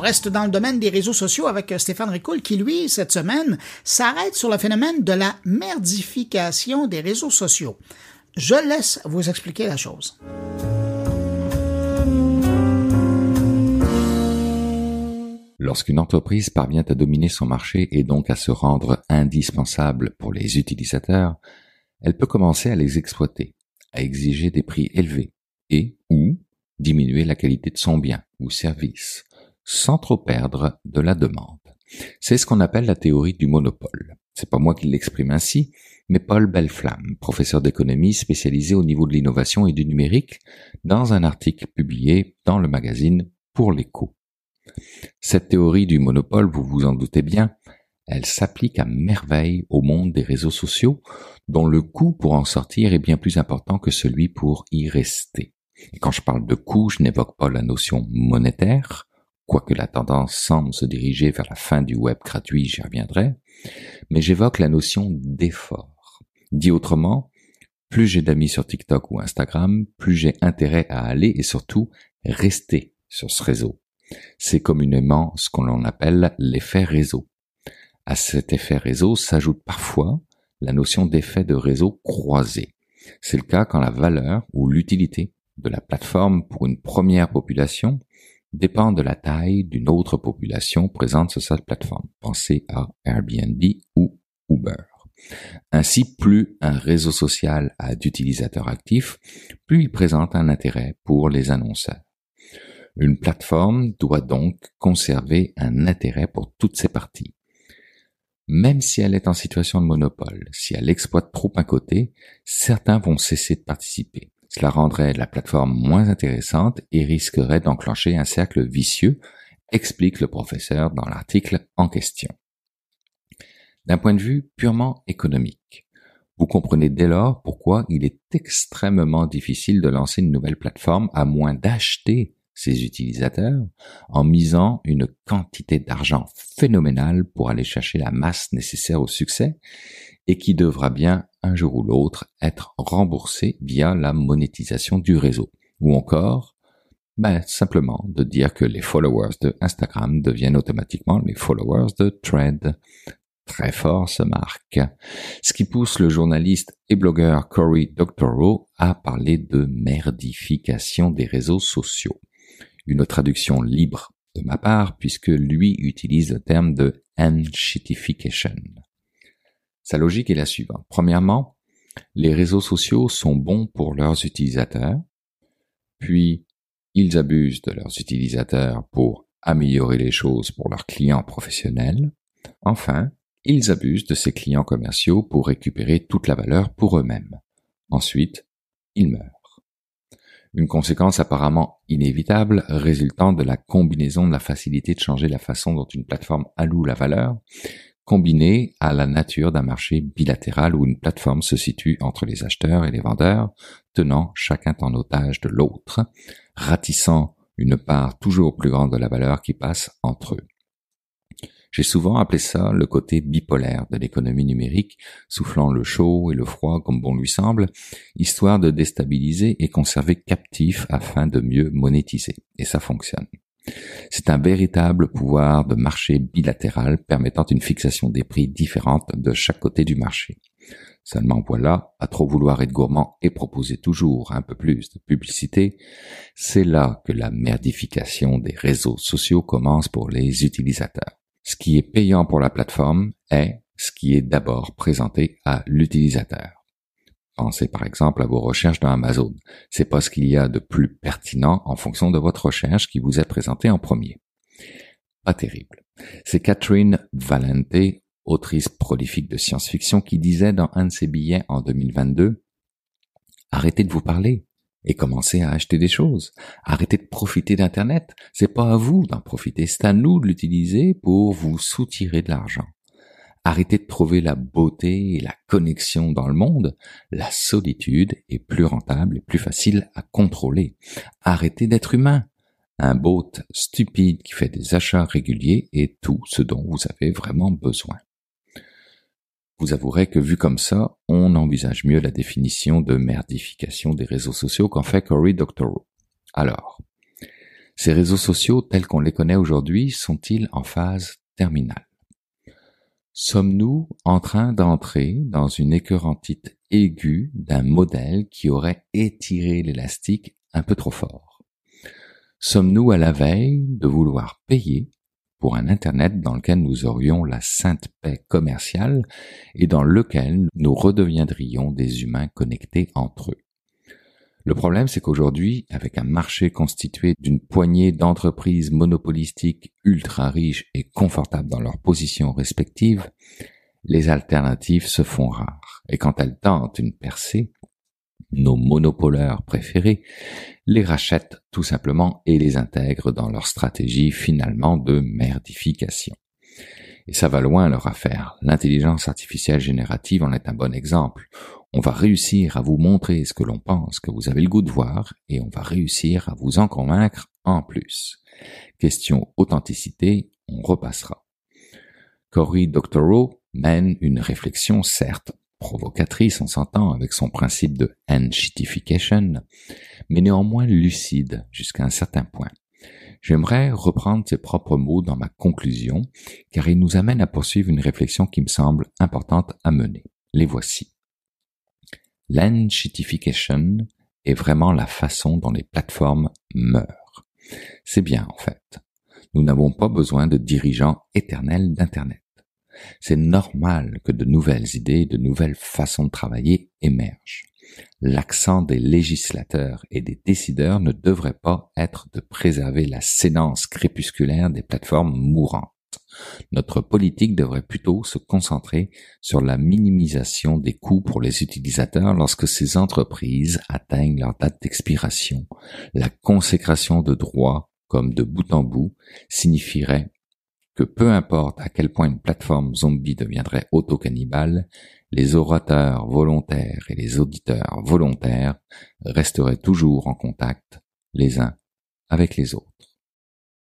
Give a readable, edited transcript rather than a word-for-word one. reste dans le domaine des réseaux sociaux avec Stéphane Ricoul qui, lui, cette semaine, s'arrête sur le phénomène de la merdification des réseaux sociaux. Je laisse vous expliquer la chose. Lorsqu'une entreprise parvient à dominer son marché et donc à se rendre indispensable pour les utilisateurs, elle peut commencer à les exploiter, à exiger des prix élevés et ou diminuer la qualité de son bien ou service, sans trop perdre de la demande. C'est ce qu'on appelle la théorie du monopole. C'est pas moi qui l'exprime ainsi, mais Paul Belleflamme, professeur d'économie spécialisé au niveau de l'innovation et du numérique, dans un article publié dans le magazine Pour l'écho. Cette théorie du monopole, vous vous en doutez bien, elle s'applique à merveille au monde des réseaux sociaux, dont le coût pour en sortir est bien plus important que celui pour y rester. Et quand je parle de coût, je n'évoque pas la notion monétaire, quoique la tendance semble se diriger vers la fin du web gratuit, j'y reviendrai, mais j'évoque la notion d'effort. Dit autrement, plus j'ai d'amis sur TikTok ou Instagram, plus j'ai intérêt à aller et surtout rester sur ce réseau. C'est communément ce qu'on appelle l'effet réseau. À cet effet réseau s'ajoute parfois la notion d'effet de réseau croisé. C'est le cas quand la valeur ou l'utilité de la plateforme pour une première population dépend de la taille d'une autre population présente sur cette plateforme. Pensez à Airbnb ou Uber. Ainsi, plus un réseau social a d'utilisateurs actifs, plus il présente un intérêt pour les annonceurs. Une plateforme doit donc conserver un intérêt pour toutes ses parties. Même si elle est en situation de monopole, si elle exploite trop un côté, certains vont cesser de participer. Cela rendrait la plateforme moins intéressante et risquerait d'enclencher un cercle vicieux, explique le professeur dans l'article en question. D'un point de vue purement économique, vous comprenez dès lors pourquoi il est extrêmement difficile de lancer une nouvelle plateforme à moins d'acheter ses utilisateurs, en misant une quantité d'argent phénoménale pour aller chercher la masse nécessaire au succès et qui devra bien, un jour ou l'autre, être remboursée via la monétisation du réseau. Ou encore, simplement de dire que les followers de Instagram deviennent automatiquement les followers de Thread. Très fort ce marque. Ce qui pousse le journaliste et blogueur Cory Doctorow à parler de merdification des réseaux sociaux. Une traduction libre de ma part, puisque lui utilise le terme de « enshittification ». Sa logique est la suivante. Premièrement, les réseaux sociaux sont bons pour leurs utilisateurs, puis ils abusent de leurs utilisateurs pour améliorer les choses pour leurs clients professionnels. Enfin, ils abusent de ces clients commerciaux pour récupérer toute la valeur pour eux-mêmes. Ensuite, ils meurent. Une conséquence apparemment inévitable résultant de la combinaison de la facilité de changer la façon dont une plateforme alloue la valeur, combinée à la nature d'un marché bilatéral où une plateforme se situe entre les acheteurs et les vendeurs, tenant chacun en otage de l'autre, ratissant une part toujours plus grande de la valeur qui passe entre eux. J'ai souvent appelé ça le côté bipolaire de l'économie numérique, soufflant le chaud et le froid comme bon lui semble, histoire de déstabiliser et conserver captif afin de mieux monétiser. Et ça fonctionne. C'est un véritable pouvoir de marché bilatéral permettant une fixation des prix différente de chaque côté du marché. Seulement voilà, à trop vouloir être gourmand et proposer toujours un peu plus de publicité, c'est là que la merdification des réseaux sociaux commence pour les utilisateurs. Ce qui est payant pour la plateforme est ce qui est d'abord présenté à l'utilisateur. Pensez par exemple à vos recherches dans Amazon. C'est pas ce qu'il y a de plus pertinent en fonction de votre recherche qui vous est présenté en premier. Pas terrible. C'est Catherine Valente, autrice prolifique de science-fiction, qui disait dans un de ses billets en 2022 « Arrêtez de vous parler et commencez à acheter des choses. Arrêtez de profiter d'Internet. C'est pas à vous d'en profiter, c'est à nous de l'utiliser pour vous soutirer de l'argent. Arrêtez de trouver la beauté et la connexion dans le monde. La solitude est plus rentable et plus facile à contrôler. Arrêtez d'être humain. Un bot stupide qui fait des achats réguliers est tout ce dont vous avez vraiment besoin. » Vous avouerez que vu comme ça, on envisage mieux la définition de merdification des réseaux sociaux qu'en fait Cory Doctorow. Alors, Ces réseaux sociaux tels qu'on les connaît aujourd'hui sont-ils en phase terminale? Sommes-nous en train d'entrer dans une écœurantite aiguë d'un modèle qui aurait étiré l'élastique un peu trop fort? Sommes-nous à la veille de vouloir payer pour un Internet dans lequel nous aurions la sainte paix commerciale et dans lequel nous redeviendrions des humains connectés entre eux? Le problème, c'est qu'aujourd'hui, avec un marché constitué d'une poignée d'entreprises monopolistiques ultra riches et confortables dans leurs positions respectives, les alternatives se font rares. Et quand elles tentent une percée, nos monopoleurs préférés les rachètent tout simplement et les intègrent dans leur stratégie finalement de merdification. Et ça va loin leur affaire. L'intelligence artificielle générative en est un bon exemple. On va réussir à vous montrer ce que l'on pense que vous avez le goût de voir et on va réussir à vous en convaincre en plus. Question authenticité, on repassera. Cory Doctorow mène une réflexion certes provocatrice, on s'entend, avec son principe de enshittification, mais néanmoins lucide jusqu'à un certain point. J'aimerais reprendre ses propres mots dans ma conclusion, car il nous amène à poursuivre une réflexion qui me semble importante à mener. Les voici. L'enshittification est vraiment la façon dont les plateformes meurent. C'est bien, en fait. Nous n'avons pas besoin de dirigeants éternels d'Internet. C'est normal que de nouvelles idées et de nouvelles façons de travailler émergent. L'accent des législateurs et des décideurs ne devrait pas être de préserver la sédance crépusculaire des plateformes mourantes. Notre politique devrait plutôt se concentrer sur la minimisation des coûts pour les utilisateurs lorsque ces entreprises atteignent leur date d'expiration. La consécration de droits, comme de bout en bout, signifierait que peu importe à quel point une plateforme zombie deviendrait auto-cannibale, les orateurs volontaires et les auditeurs volontaires resteraient toujours en contact les uns avec les autres.